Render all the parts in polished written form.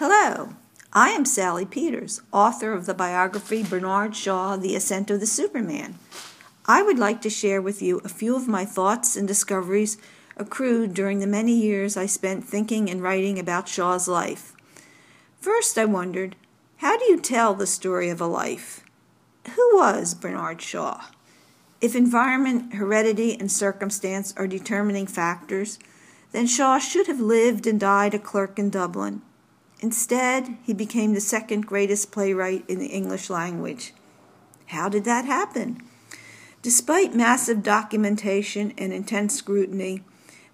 Hello, I am Sally Peters, author of the biography Bernard Shaw, The Ascent of the Superman. I would like to share with you a few of my thoughts and discoveries accrued during the many years I spent thinking and writing about Shaw's life. First, I wondered, how do you tell the story of a life? Who was Bernard Shaw? If environment, heredity, and circumstance are determining factors, then Shaw should have lived and died a clerk in Dublin. Instead, he became the second greatest playwright in the English language. How did that happen? Despite massive documentation and intense scrutiny,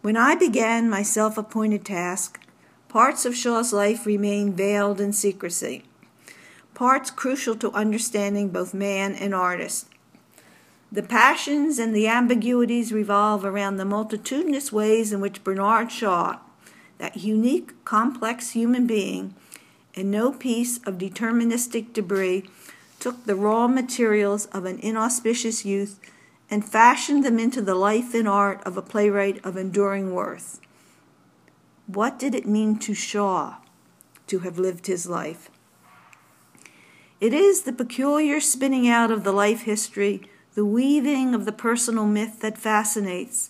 when I began my self-appointed task, parts of Shaw's life remained veiled in secrecy, parts crucial to understanding both man and artist. The passions and the ambiguities revolve around the multitudinous ways in which Bernard Shaw, that unique, complex human being, and no piece of deterministic debris, took the raw materials of an inauspicious youth and fashioned them into the life and art of a playwright of enduring worth. What did it mean to Shaw to have lived his life? It is the peculiar spinning out of the life history, the weaving of the personal myth that fascinates,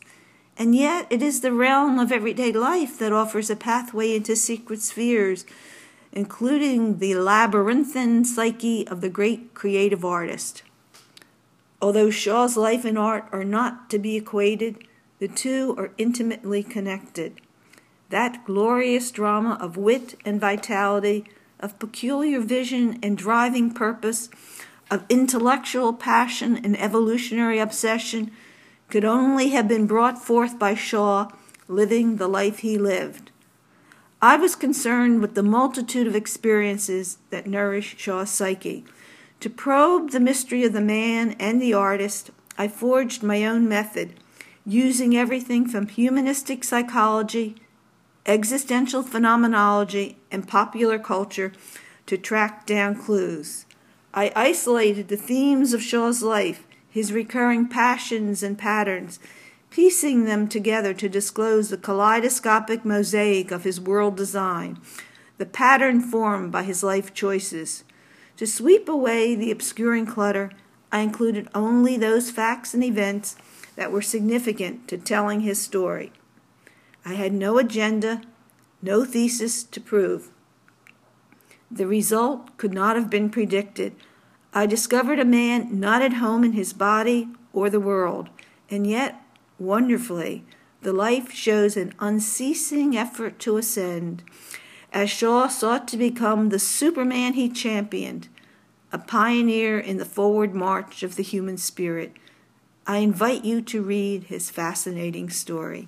and yet it is the realm of everyday life that offers a pathway into secret spheres, including the labyrinthine psyche of the great creative artist. Although Shaw's life and art are not to be equated, the two are intimately connected. That glorious drama of wit and vitality, of peculiar vision and driving purpose, of intellectual passion and evolutionary obsession could only have been brought forth by Shaw living the life he lived. I was concerned with the multitude of experiences that nourish Shaw's psyche. To probe the mystery of the man and the artist, I forged my own method, using everything from humanistic psychology, existential phenomenology, and popular culture to track down clues. I isolated the themes of Shaw's life, his recurring passions and patterns, piecing them together to disclose the kaleidoscopic mosaic of his world design, the pattern formed by his life choices. To sweep away the obscuring clutter, I included only those facts and events that were significant to telling his story. I had no agenda, no thesis to prove. The result could not have been predicted. I discovered a man not at home in his body or the world, and yet, wonderfully, the life shows an unceasing effort to ascend, as Shaw sought to become the Superman he championed, a pioneer in the forward march of the human spirit. I invite you to read his fascinating story.